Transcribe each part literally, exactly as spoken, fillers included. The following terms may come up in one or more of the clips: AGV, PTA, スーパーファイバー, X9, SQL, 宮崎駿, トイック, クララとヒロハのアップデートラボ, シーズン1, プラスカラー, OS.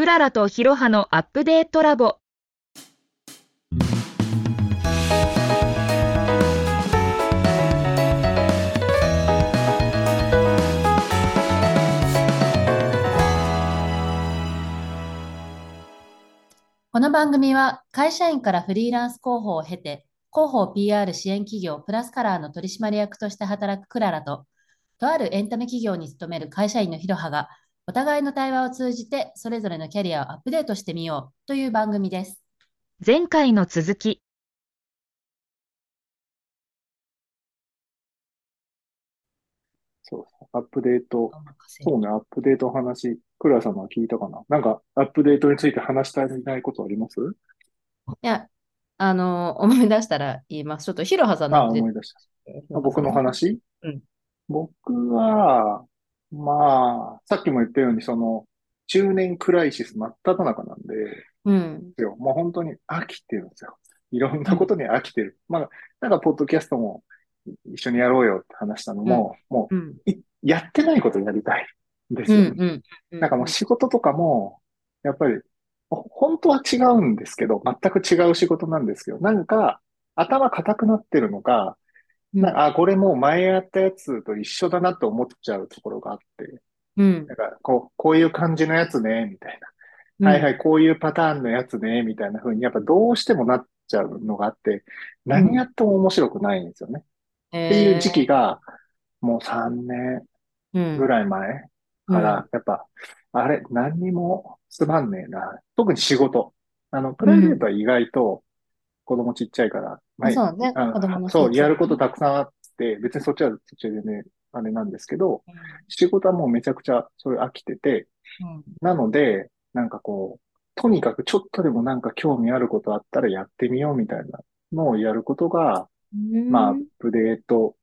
クララとヒロハのアップデートラボ。この番組は会社員からフリーランス広報を経て広報 ピーアール 支援企業プラスカラーの取締役として働くクララととあるエンタメ企業に勤める会社員のヒロハがお互いの対話を通じてそれぞれのキャリアをアップデートしてみようという番組です。前回の続き。そうですね、アップデート、そうね、アップデートの話クラさんは聞いたかな。なんかアップデートについて話したいないことあります？いや、あの思い出したら言います。ちょっとヒロハさんのああ思い出した。僕の話？うん。僕はまあさっきも言ったようにその中年クライシス真っ只中なんで、うん。もう本当に飽きてるんですよ。いろんなことに飽きてる。まあなんかポッドキャストも一緒にやろうよって話したのも、うん、もう、うん、やってないことやりたい。ですよね。うんうんうん、なんかもう仕事とかも、やっぱり、本当は違うんですけど、全く違う仕事なんですけど、なんか頭固くなってるのか、うん、なんかあ、これもう前やったやつと一緒だなと思っちゃうところがあって、うん、なんかこう、こういう感じのやつね、みたいな、うん。はいはい、こういうパターンのやつね、みたいな風に、やっぱどうしてもなっちゃうのがあって、何やっても面白くないんですよね。うん、っていう時期が、もうさんねんぐらい前。うんから、やっぱ、あれ、何にもつまんねえな。特に仕事。あの、プライベートは意外と子供ちっちゃいから、うん、そうね、子供のそう、やることたくさんあって、別にそっちはそっちでね、あれなんですけど、うん、仕事はもうめちゃくちゃそれ飽きてて、うん、なので、なんかこう、とにかくちょっとでもなんか興味あることあったらやってみようみたいなのをやることが、うん、まあ、アップデート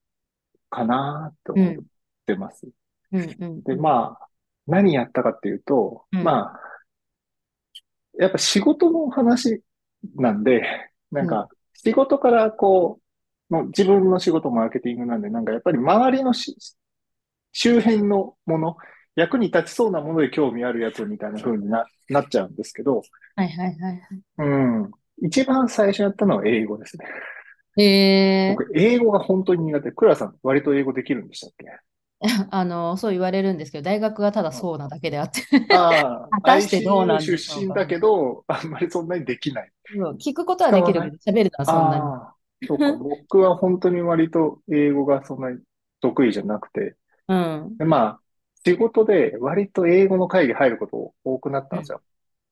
かなと思ってます。うんうんうんうん、で、まあ、何やったかっていうと、うん、まあ、やっぱ仕事の話なんで、なんか、仕事からこう、うん、自分の仕事マーケティングなんで、なんかやっぱり周りのし周辺のもの、役に立ちそうなもので興味あるやつみたいな風に な, なっちゃうんですけど、はいはいはいはい。うん。一番最初やったのは英語ですね。えー、僕、英語が本当に苦手。クラさん、割と英語できるんでしたっけ？あのそう言われるんですけど、大学がただそうなだけであってあ果たしてどうなんでしょうか、ね、アイシーユー 出身だけどあんまりそんなにできない、うん、聞くことはできるけど喋るのはそんなにそうか僕は本当に割と英語がそんなに得意じゃなくて、うん、でまあ仕事で割と英語の会議入ること多くなったんですよ、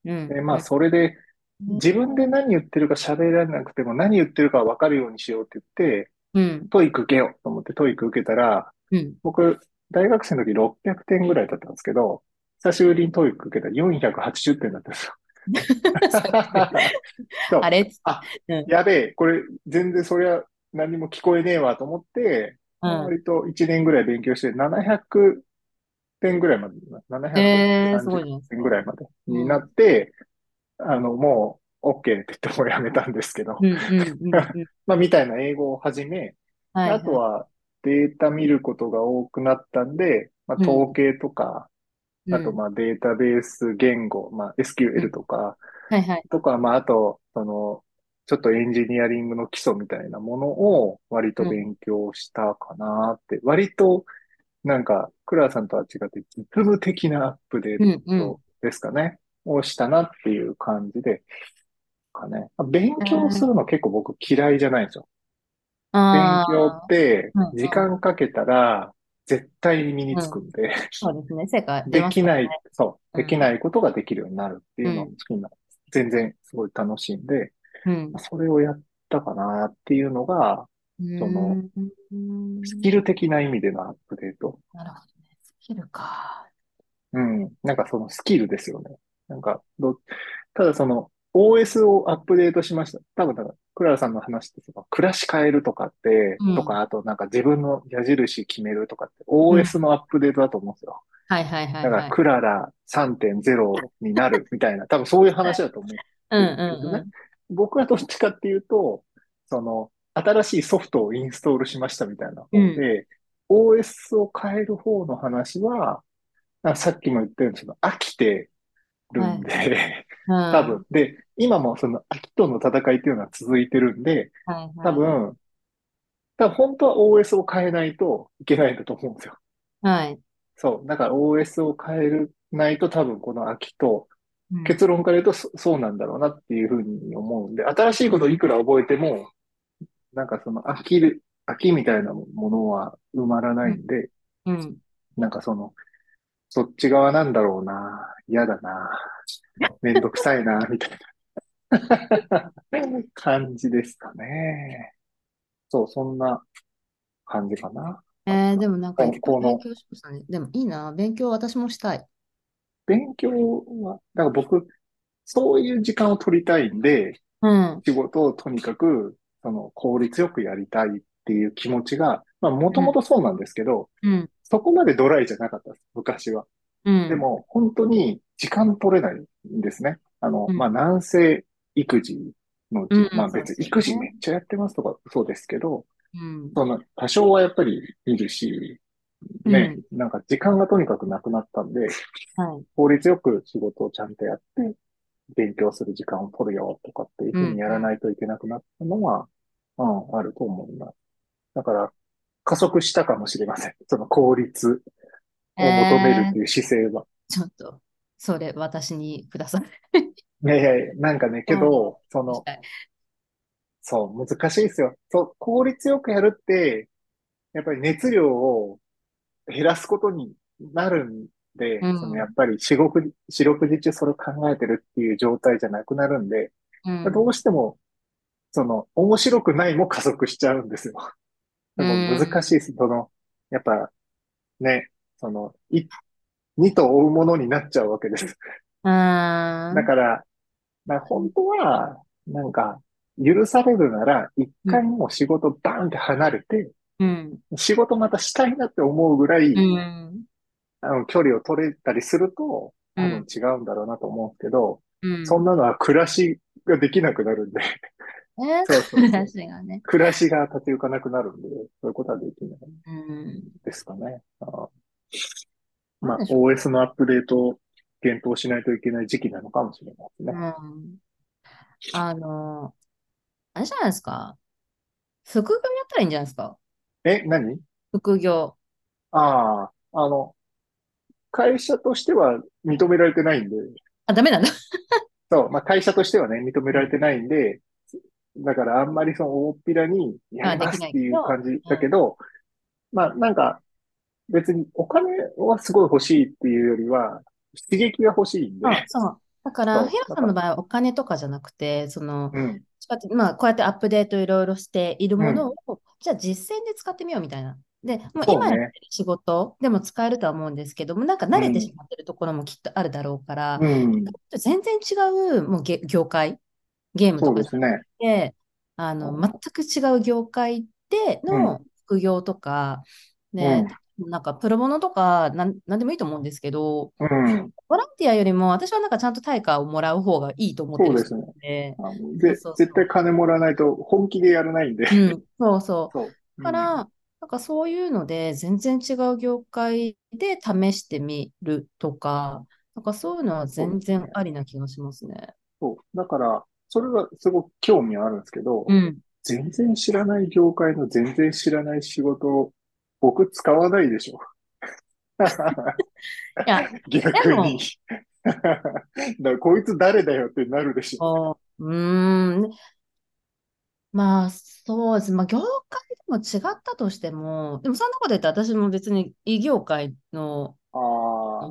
うん、でまあそれで自分で何言ってるか喋らなくても何言ってるか分かるようにしようって言って、うん、トイック受けようと思ってトイック受けたらうん、僕、大学生の時ろっぴゃくてんぐらいだったんですけど、久しぶりにトイック受けたらよんひゃくはちじゅってんだったんですよ。あれあ、うん、やべえ、これ全然そりゃ何も聞こえねえわと思って、うん、割といちねんぐらい勉強してななひゃくてんぐらいまで、ななひゃくさんじゅってんぐらいまでになって、えー、あの、もう OK って言ってもやめたんですけど、まあみたいな英語を始め、はいはい、あとは、データ見ることが多くなったんで、まあ、統計とか、うん、あとまあデータベース言語、まあ、エスキューエル とか、うんはいはい、とか、まあ、あと、その、ちょっとエンジニアリングの基礎みたいなものを割と勉強したかなって、うん、割と、なんか、クラさんとは違って、実務的なアップデートですかね、うんうん、をしたなっていう感じで、かね。勉強するの結構僕嫌いじゃないんですよ。勉強って時間かけたら絶対に身につくんで、うんうん、そうですね、世界できない、そう、できないことができるようになるっていうのが好きな、うん、全然すごい楽しいんで、うん、それをやったかなっていうのが、うん、そのスキル的な意味でのアップデート。なるほどね、スキルか。うん、なんかそのスキルですよね。なんかど、ただその オーエス をアップデートしました。多分だから。クララさんの話って、暮らし変えるとかって、うん、とか、あとなんか自分の矢印決めるとかって、オーエス のアップデートだと思うんですよ。うん、はいはいはい、はい。だから、クララ さんてんゼロ になるみたいな、多分そういう話だと思う、ね。うんうんうん。僕はどっちかっていうと、その、新しいソフトをインストールしましたみたいな方で、うん、オーエス を変える方の話は、さっきも言ったように、飽きて、るんで、はいうん、多分で今もその秋との戦いっていうのは続いてるんで、はいはい、多分多分本当は オーエス を変えないといけないんだと思うんですよ。はい。そうだから オーエス を変えないと多分この秋と結論から言うと そ,、うん、そうなんだろうなっていうふうに思うんで、新しいことをいくら覚えてもなんかその飽きる飽きみたいなものは埋まらないんで、うんうん、なんかそのそっち側なんだろうな、嫌だな、めんどくさいなみたいな感じですかね。そうそんな感じかな。えー、でもなんか勉強しましたね。でもいいな、勉強私もしたい。勉強は、だから僕、そういう時間を取りたいんで、うん、仕事をとにかくその効率よくやりたいっていう気持ちが、まあもともとそうなんですけど、うんうん、そこまでドライじゃなかったです、昔は。うん、でも本当に時間取れないんですね。あの、うん、まあ男性育児の、うん、まあ別に育児めっちゃやってますとかそうですけど、うん、その多少はやっぱり見るし、ね、うん、なんか時間がとにかくなくなったんで、はい、効率よく仕事をちゃんとやって、勉強する時間を取るよとかっていうふうにやらないといけなくなったのは、うんうん、あると思います。だから、加速したかもしれません。その効率を求めるっていう姿勢は。えー、ちょっと、それ私にください。いやいや、なんかね、けど、うん、その、そう、難しいですよ。そう、効率よくやるって、やっぱり熱量を減らすことになるんで、うん、そのやっぱり四六時、四六時中それを考えてるっていう状態じゃなくなるんで、うん、どうしても、その、面白くないも加速しちゃうんですよ。でも難しいです。うん、その、やっぱ、ね、その、い、にと追うものになっちゃうわけです。あー。だから、だから本当は、なんか、許されるなら、一回もう仕事バーンって離れて、うん、仕事またしたいなって思うぐらい、うん、あの距離を取れたりすると、うん、あの違うんだろうなと思うけど、うん、そんなのは暮らしができなくなるんで、えー、そうそうそう、暮らしがね、暮らしが立ち行かなくなるんで、そういうことはできないですかね。うん、まあ オーエス のアップデートを検討しないといけない時期なのかもしれないですね。うん、あのーあれじゃないですか。副業やったらいいんじゃないですか。え、何？副業。ああ、あの、会社としては認められてないんで。あ、ダメなんだ。そう、まあ会社としてはね、認められてないんで、だからあんまりその大っぴらにやりますっていう感じだけど、まあなんか別にお金はすごい欲しいっていうよりは、刺激が欲しいんで。あ、そう。だから、ヒロさんの場合はお金とかじゃなくて、その、うんまあ、こうやってアップデートいろいろしているものを、うん、じゃあ実践で使ってみようみたいな。で、もう今やってる仕事でも使えるとは思うんですけども、ね、なんか慣れてしまってるところもきっとあるだろうから、うん、全然違う、もうげ業界、ゲームとかじゃなくて、ね、あの全く違う業界での副業とか、うん、ね、うんなんかプロボノとかなん、なんでもいいと思うんですけど、うん、ボランティアよりも私はなんかちゃんと対価をもらう方がいいと思ってるんですよね。で、絶対金もらわないと本気でやらないんで。うん、そうそう。そううん、だから、なんかそういうので全然違う業界で試してみるとか、なんかそういうのは全然ありな気がしますね。そう。だから、それはすごく興味はあるんですけど、うん、全然知らない業界の全然知らない仕事を僕使わないでしょ。いや逆にだからこいつ誰だよってなるでしょ。うーん。まあそうです。まあ業界でも違ったとしても、でもそんなこと言ったら私も別に異業界の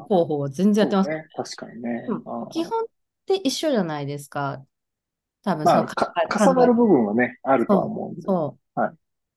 広報は全然やってます、ね。確かにね。基本って一緒じゃないですか。多分その、まあ、か重なる部分はねあるとは思うんです。そう。はい。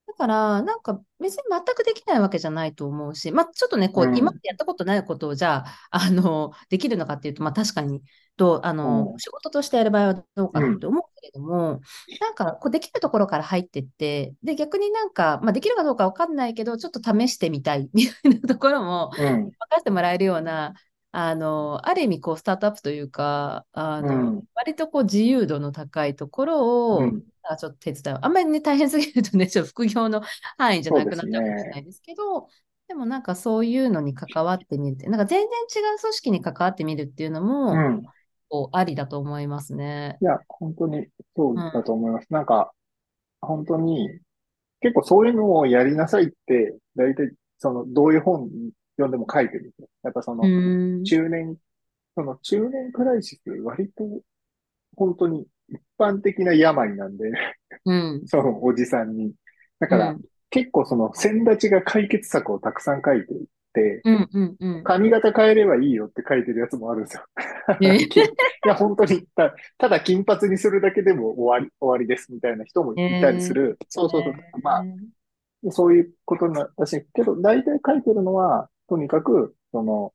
だから、なんか別に全くできないわけじゃないと思うし、まあちょっとね、こう、うん、今までやったことないことをじゃあ、あの、できるのかっていうと、まあ確かに、どう、あの、うん、仕事としてやる場合はどうかなって思うけれども、うん、なんか、こう、できるところから入ってって、で、逆になんか、まあできるかどうかわかんないけど、ちょっと試してみたいみたいなところも、うん、分かってもらえるような、あの、ある意味、こう、スタートアップというか、あの、うん、割とこう、自由度の高いところを、うんちょっと手伝う。あんまりね、大変すぎるとね、ちょっと副業の範囲じゃなくなっちゃうかもしれないですけど、でもなんかそういうのに関わってみるって、なんか全然違う組織に関わってみるっていうのも、うん、こうありだと思いますね。いや、本当にそうだと思います。うん、なんか、本当に、結構そういうのをやりなさいって、大体、その、どういう本読んでも書いてるんですよ。やっぱその、中年、その中年クライシス、割と、本当に一般的な病なんで、うん、そのおじさんに。だから、うん、結構その、先立ちが解決策をたくさん書いていて、うんうんうん、髪型変えればいいよって書いてるやつもあるんですよ。いや、本当にた、ただ金髪にするだけでも終わり、終わりですみたいな人もいたりする。えー、そうそうそう。えー、まあ、そういうことな、私、けど、大体書いてるのは、とにかく、その、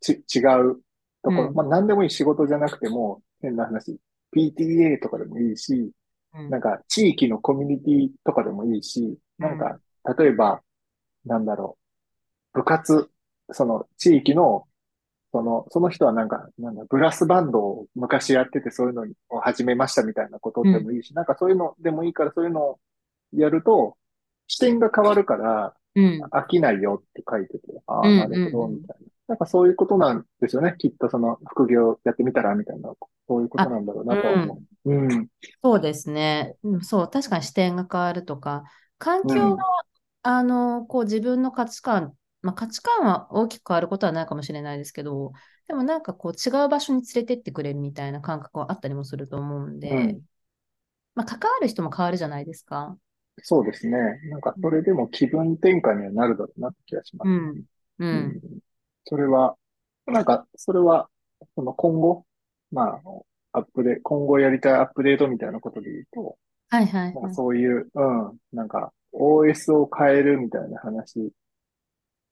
ち、違うところ、うん、まあ、何でもいい仕事じゃなくても、変な話、ピーティーエー とかでもいいし、うん、なんか、地域のコミュニティとかでもいいし、なんか、例えば、なんだろう、部活、その地域の、その、その人はなんか、なんだ、ブラスバンドを昔やっててそういうのを始めましたみたいなことでもいいし、うん、なんかそういうのでもいいからそういうのをやると、視点が変わるから、飽きないよって書いてて、うん、ああ、なるほど、みたいな。なんかそういうことなんですよね。きっとその副業やってみたらみたいな、そういうことなんだろうなと思う。うんうん、そうですね。そう、確かに視点が変わるとか、環境が、うん、あの、こう自分の価値観、まあ価値観は大きく変わることはないかもしれないですけど、でもなんかこう違う場所に連れてってくれるみたいな感覚はあったりもすると思うんで、うん、まあ関わる人も変わるじゃないですか。そうですね。なんかそれでも気分転換にはなるだろうなって気がします。うん。うん。うんそれは、なんか、それは、その今後、まあ、アップデ、今後やりたいアップデートみたいなことで言うと、はいはい、はい。まあ、そういう、うん、なんか、オーエス を変えるみたいな話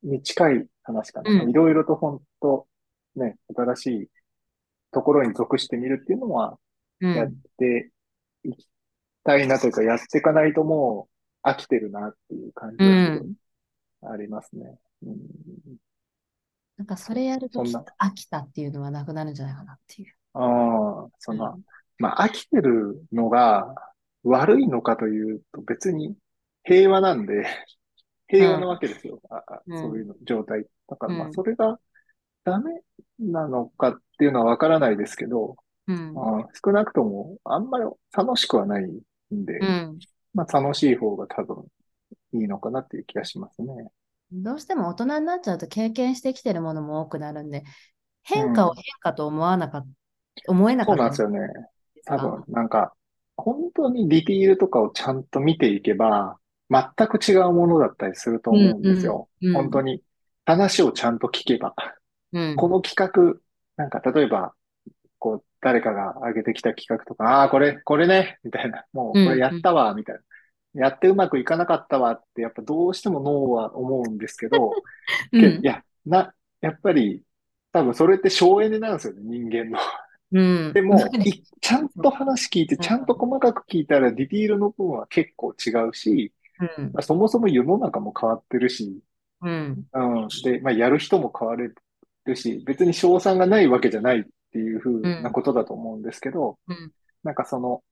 に近い話かな。いろいろと本当、ね、新しいところに属してみるっていうのは、やっていきたいなというか、うん、やっていかないともう飽きてるなっていう感じがありますね。うんうんなんかそれやるときっと飽きたっていうのはなくなるんじゃないかなっていう。ああ、その、うん、まあ飽きてるのが悪いのかというと別に平和なんで、平和なわけですよ。うん、そういうの状態。だからまあそれがダメなのかっていうのはわからないですけど、うんまあ、少なくともあんまり楽しくはないんで、うん、まあ楽しい方が多分いいのかなっていう気がしますね。どうしても大人になっちゃうと経験してきてるものも多くなるんで、変化を変化と思わなかった、うん、思えなかった。そうなんですよね。多分、なんか、本当にディティールとかをちゃんと見ていけば、全く違うものだったりすると思うんですよ。うんうんうん、本当に。話をちゃんと聞けば。うん、この企画、なんか例えば、こう、誰かが上げてきた企画とか、ああ、これ、これね、みたいな。もう、これやったわ、みたいな。うんうんやってうまくいかなかったわって、やっぱどうしても脳は思うんですけど、うん、いや、な、やっぱり、多分それって省エネなんですよね、人間の。うん、でも、ちゃんと話聞いて、ちゃんと細かく聞いたら、ディティールの部分は結構違うし、うんまあ、そもそも世の中も変わってるし、うんうん、で、まあ、やる人も変われるし、別に賞賛がないわけじゃないっていうふうなことだと思うんですけど、うん、なんかその、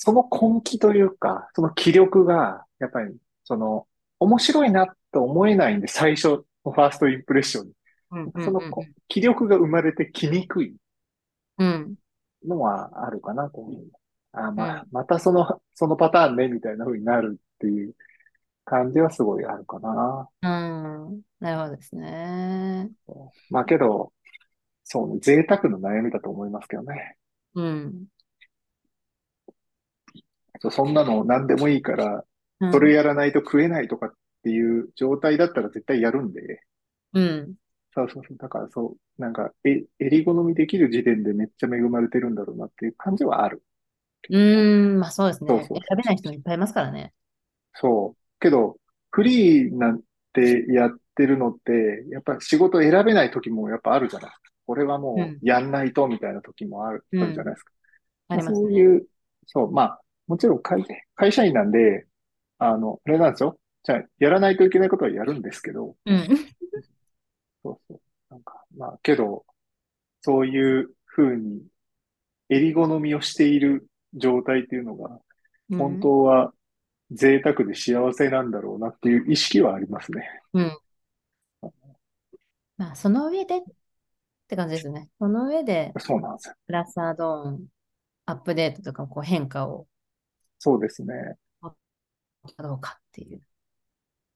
その根気というか、その気力が、やっぱり、その、面白いなと思えないんで、最初のファーストインプレッションに。うんうんうん、その気力が生まれてきにくいのはあるかなと思う。うん、あまあ、またその、そのパターンね、みたいな風になるっていう感じはすごいあるかな。うん。なるほどですね。まあけど、そうね、贅沢の悩みだと思いますけどね。うん。そんなの何でもいいから、それやらないと食えないとかっていう状態だったら絶対やるんで。うん。そうそうそう。だからそう、なんか、え、襟好みできる時点でめっちゃ恵まれてるんだろうなっていう感じはある。うーん、まあそうですね。そうそうそう。選べない人もいっぱいいますからね。そう。けど、フリーなんてやってるのって、やっぱ仕事選べない時もやっぱあるじゃないですか。これはもうやんないとみたいな時もある、うん、あるじゃないですか。うん、ありますね。そういう、そう、まあ、もちろん会、会社員なんで、あの、あれなんですよ。じゃあ、やらないといけないことはやるんですけど。うん。そうそう。なんか、まあ、けど、そういう風に、襟好みをしている状態っていうのが、本当は贅沢で幸せなんだろうなっていう意識はありますね。うん。まあ、その上でって感じですね。その上で、そうなんですよ。プラスアドオン、アップデートとかこう変化をそうですね。どうかっていう。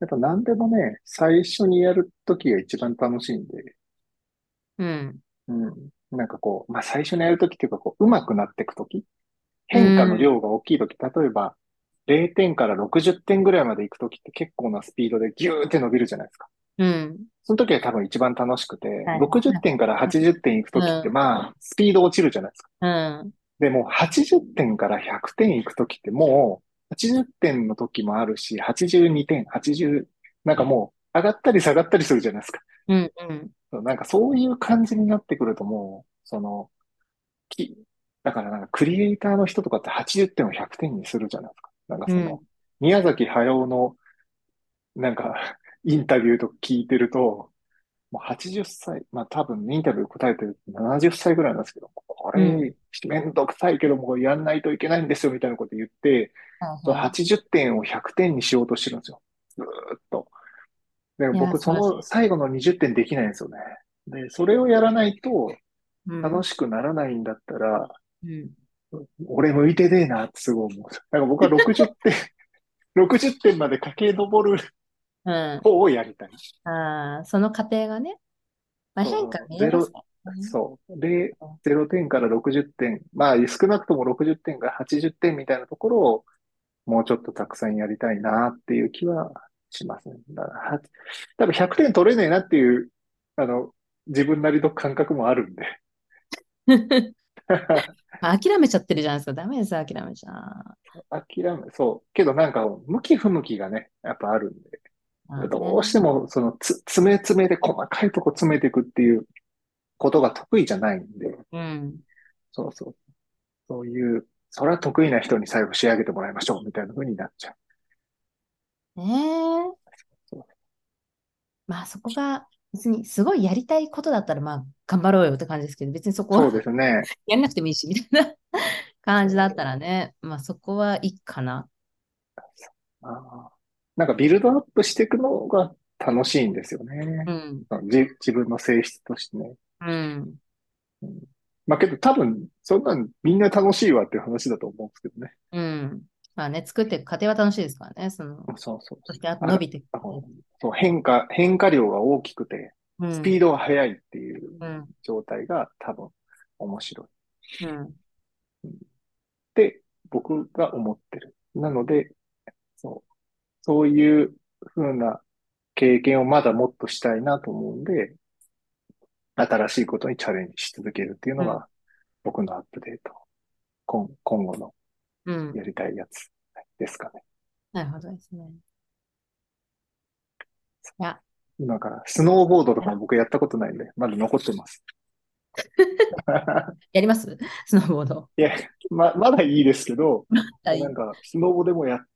やっぱ何でもね、最初にやるときが一番楽しいんで、うん。うん。なんかこう、まあ最初にやるときっていうかこう、うまくなっていくとき、変化の量が大きいとき、例えばれいてんからろくじゅってんぐらいまでいくときって結構なスピードでギューって伸びるじゃないですか。うん。そのときは多分一番楽しくて、はい、ろくじゅってんからはちじゅってんいくときって、うん、まあ、スピード落ちるじゃないですか。うん。でもはちじゅってんからひゃくてんいくときってもうはちじゅってんのときもあるし、はちじゅうにてん、はちじゅう、なんかもう上がったり下がったりするじゃないですか。うんうん。なんかそういう感じになってくるともう、その、き、だからなんかクリエイターの人とかってはちじゅってんをひゃくてんにするじゃないですか。なんかその、うん、宮崎駿の、なんかインタビューとか聞いてると、もうはちじゅっさい、まあ多分インタビュー答えてるななじゅっさいぐらいなんですけど、これめんどくさいけどもうやんないといけないんですよみたいなこと言って、うん、はちじゅってんをひゃくてんにしようとしてるんですよ。ずーっと。で僕その最後のにじゅってんできないんですよね。で、それをやらないと楽しくならないんだったら、うんうん、俺向いてねえなってすごい思う。なんか僕はろくじゅってん、ろくじゅってんまで駆け上る。うん、方をやりたい。ああ、その過程がね、まあ、変化見えますからね。そう。で、れいてんからろくじゅってん、まあ少なくともろくじゅってんからはちじゅってんみたいなところをもうちょっとたくさんやりたいなっていう気はしますね。だから多分ひゃくてん取れねえなっていう、あの、自分なりの感覚もあるんで。諦めちゃってるじゃないですか。ダメです、諦めちゃう。諦め、そう。けどなんか、向き不向きがね、やっぱあるんで。どうしても、その、つ、詰め詰めで細かいとこ詰めていくっていうことが得意じゃないんで。うん。そうそう。そういう、それは得意な人に最後仕上げてもらいましょう、みたいな風になっちゃう。ねえ。そう。まあそこが、別にすごいやりたいことだったら、まあ頑張ろうよって感じですけど、別にそこは。そうですね。やんなくてもいいし、みたいな感じだったらね。まあそこはいいかな。ああ。なんかビルドアップしていくのが楽しいんですよね。うん、じ自分の性質としてね。うんうん、まあけど多分、そんなんみんな楽しいわっていう話だと思うんですけどね。うん。まあね、作っていく過程は楽しいですからね。そのそうそう。そして伸びていく。そう、変化、変化量が大きくて、スピードが速いっていう状態が多分面白い。うん。うん、って僕が思ってる。なので、そう。そういう風な経験をまだもっとしたいなと思うんで、新しいことにチャレンジし続けるっていうのが、僕のアップデート、うん、今後のやりたいやつですかね。うん、なるほどですね。いや。今からスノーボードとか僕やったことないんで、まだ残ってます。やりますスノーボード。いや、ま、まだいいですけど、いいなんかスノーボードでもやって、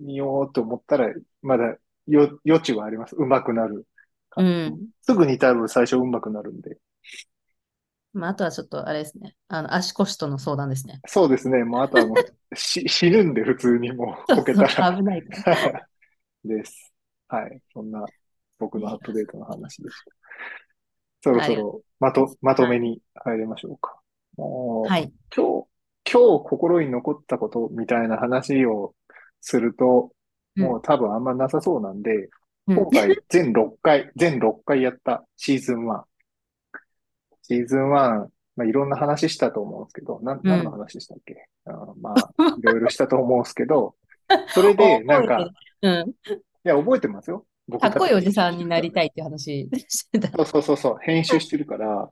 見ようと思ったらまだ余地はあります。上手くなる、うん、すぐに多分最初上手くなるんで、まあ、あとはちょっとあれですね、あの足腰との相談ですね。そうですね、もうあとはもうし死ぬんで普通にもうこけたらそうそう危ないからです。はい、そんな僕のアップデートの話でした。そろそろまと、まとめに入れましょうか。もう、はい、今日今日心に残ったことみたいな話をすると、もう多分あんまなさそうなんで、うん、今回全ろっかい、全ろっかいやったシーズンワン。シーズンワン、まあ、いろんな話したと思うんですけど、な、何の話したっけ、うん、あまあ、いろいろしたと思うんですけど、それで、なんか、うん、いや、覚えてますよ。僕かっこいいおじさんになりたいって話してた。そうそうそうそう、編集してるから、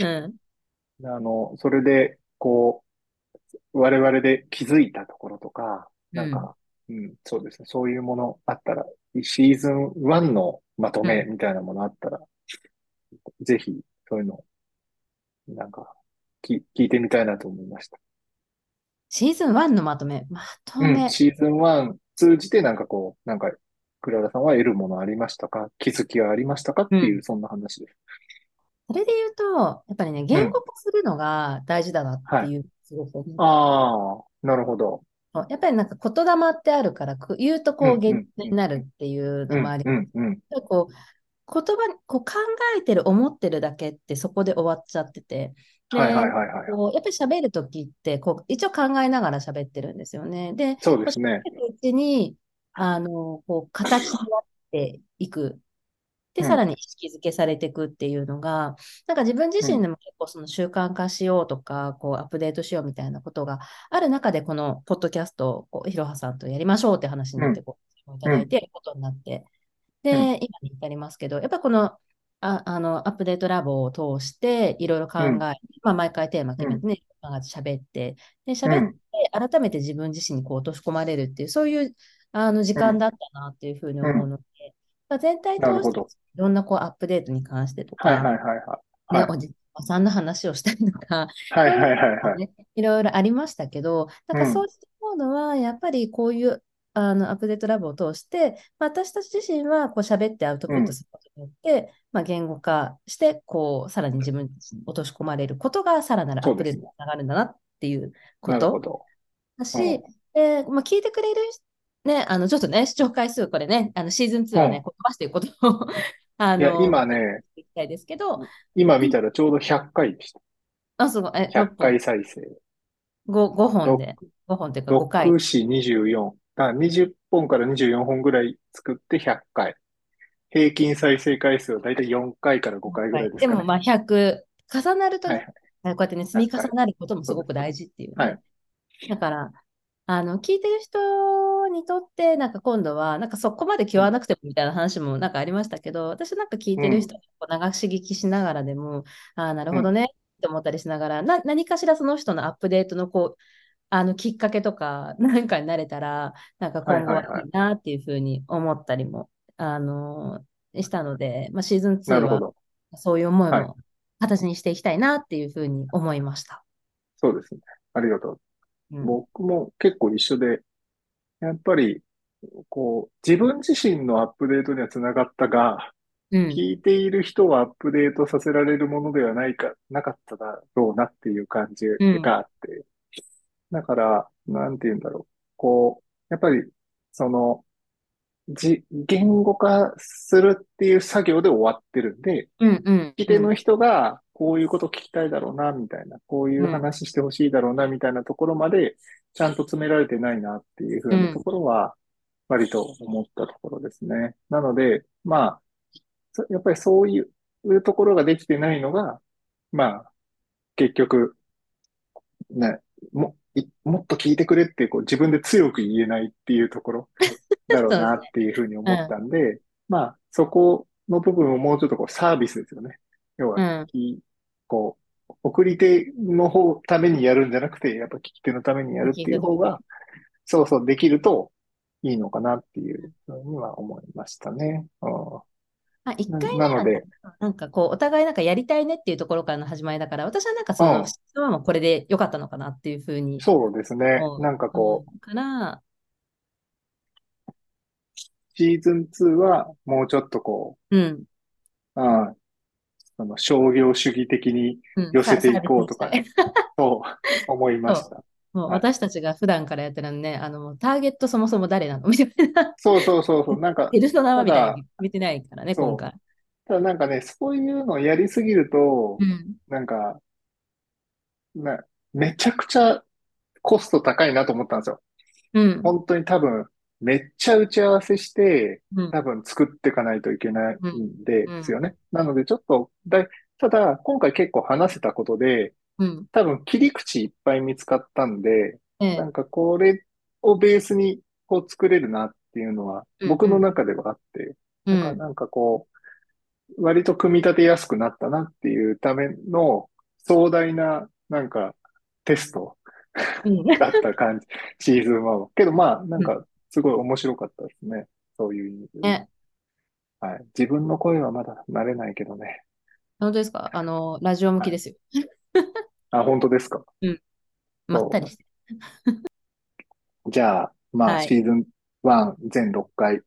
うん、あの、それで、こう、我々で気づいたところとか、なんか、うんうん、そうですね。そういうものあったら、シーズンワンのまとめみたいなものあったら、うん、ぜひ、そういうの、なんか、き、聞いてみたいなと思いました。シーズンワンのまとめ、まとめ。うん、シーズンワン通じて、なんかこう、なんか、倉田さんは得るものありましたか？気づきはありましたか？っていう、うん、そんな話です。それで言うと、やっぱりね、言語化するのが大事だなっていう、うん、はい、すごく思います。ああ、なるほど。やっぱりなんか言霊ってあるから、言うとこう現実になるっていうのもあります。言葉にこう考えてる思ってるだけってそこで終わっちゃってて、やっぱり喋るときってこう一応考えながら喋ってるんですよね。で、そうですね。うちにあのこう形になっていく。で、さらに意識づけされていくっていうのが、うん、なんか自分自身でも結構その習慣化しようとか、うん、こうアップデートしようみたいなことがある中で、このポッドキャストをこういろはさんとやりましょうって話になって、こういただいてやることになって、うん、で、うん、今に至りますけど、やっぱこの、あ、あの、アップデートラボを通していろいろ考え、うん、まあ毎回テーマ決めてね、うん、喋って、で、喋って改めて自分自身にこう落とし込まれるっていう、そういうあの時間だったなっていうふうに思うので、うんうん、全体通していろんなこうアップデートに関してとか、おじさんの話をしたりとか、いろいろありましたけど、なんかそうして思うのは、やっぱりこういう、うん、あのアップデートラボを通して、まあ、私たち自身はこう喋ってアウトプットすることによって、うん、まあ、言語化してこう、さらに自分に落とし込まれることがさらなるアップデートにつながるんだなっていうことだし、うん、えーまあ、聞いてくれる人ね、あの、ちょっとね、視聴回数、これね、あの、シーズンツーはね、うん、飛ばしていくことを、あの、いや、今ね、いきたいですけど、今見たらちょうどひゃっかいでした。あ、すごい。え、ひゃっかい再生。ご、ごほんで。ごほんっていうかごかい。ろく、よん、にじゅうよん。だにじゅっぽんからにじゅうよんほんぐらい作ってひゃっかい。平均再生回数はだいたいよんかいからごかいぐらいですかね。はい、でも、まあ、ひゃく、重なると、はいはい、こうやってね、積み重なることもすごく大事っていう、ね。はい。だから、あの、聞いてる人にとって、なんか今度は、なんかそこまで気負わなくてもみたいな話もなんかありましたけど、私なんか聞いてる人に流し聞きしながらでも、うん、ああ、なるほどねって思ったりしながら、な、何かしらその人のアップデートのこう、あの、きっかけとかなんかになれたら、なんか今後はいいなっていうふうに思ったりも、あのー、したので、まあ、シーズンツーはそういう思いも形にしていきたいなっていうふうに思いました。はい、そうですね。ありがとう。僕も結構一緒で、やっぱり、こう、自分自身のアップデートにはつながったが、うん、聞いている人はアップデートさせられるものではないか、なかっただろうなっていう感じがあって、うん、だから、なんて言うんだろう。こう、やっぱり、その、じ、言語化するっていう作業で終わってるんで、うんうんうん、聞き手の人が、こういうこと聞きたいだろうな、みたいな。こういう話してほしいだろうな、みたいなところまで、ちゃんと詰められてないな、っていうふうなところは、割と思ったところですね。うん、なので、まあ、やっぱりそういうところができてないのが、まあ、結局、ね、も、もっと聞いてくれって、こう、自分で強く言えないっていうところだろうな、っていうふうに思ったんで、うん、まあ、そこの部分をもうちょっとこう、サービスですよね。要は、うん、こう、送り手の方、ためにやるんじゃなくて、やっぱ聞き手のためにやるっていう方が、そうそうできるといいのかなっていうふうには思いましたね。うん。あ、一回ね、なので、なんかこう、お互いなんかやりたいねっていうところからの始まりだから、私はなんかその質問もこれで良かったのかなっていうふうに。そうですね。なんかこう。から、シーズンツーはもうちょっとこう、うん。うん。その商業主義的に寄せていこうとか、ね、うん、そう思いました。もう私たちが普段からやってるのね、あの、ターゲットそもそも誰なのみたいな。そうそうそうそう、なんか。ペルソナはみたいな見てないからね、今回。ただなんかね、そういうのをやりすぎると、うん、なんか、な、めちゃくちゃコスト高いなと思ったんですよ。うん、本当に多分、めっちゃ打ち合わせして、多分作っていかないといけないんですよね。うんうんうん、なのでちょっとだ、ただ今回結構話せたことで、うん、多分切り口いっぱい見つかったんで、うん、なんかこれをベースにこう作れるなっていうのは僕の中ではあって、うんうん、だからなんかこう、割と組み立てやすくなったなっていうための壮大ななんかテストだった感じ、シーズンワンは。けどまあなんか、うん、すごい面白かったですね。そういう意味で、ね、はい。自分の声はまだ慣れないけどね。本当ですか？あの、ラジオ向きですよ。はい、あ、本当ですか？うん。まったりして。じゃあ、まあ、はい、シーズンワン全ろっかい、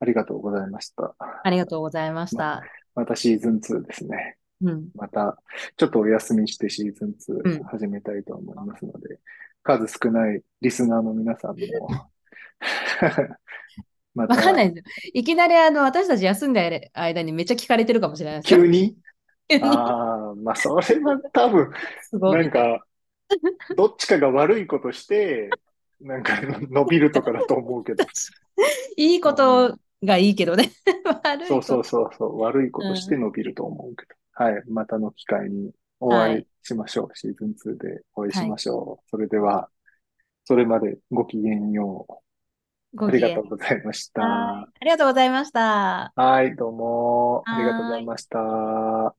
ありがとうございました。ありがとうございました。ま, またシーズンツーですね。うん、また、ちょっとお休みしてシーズンツー始めたいと思いますので、うん、数少ないリスナーの皆さんも、またわかんないんですよ。いきなりあの私たち休んでる間にめっちゃ聞かれてるかもしれないです。急にああ、まあそれは多分、なんか、どっちかが悪いことして、なんか伸びるとかだと思うけど。いいことがいいけどね。悪いこと。そうそうそう、悪いことして伸びると思うけど。うん、はい、またの機会にお会いしましょう。はい、シーズンツーでお会いしましょう。はい、それでは、それまでごきげんよう。ありがとうございました。ありがとうございました。はい、どうも。ありがとうございました。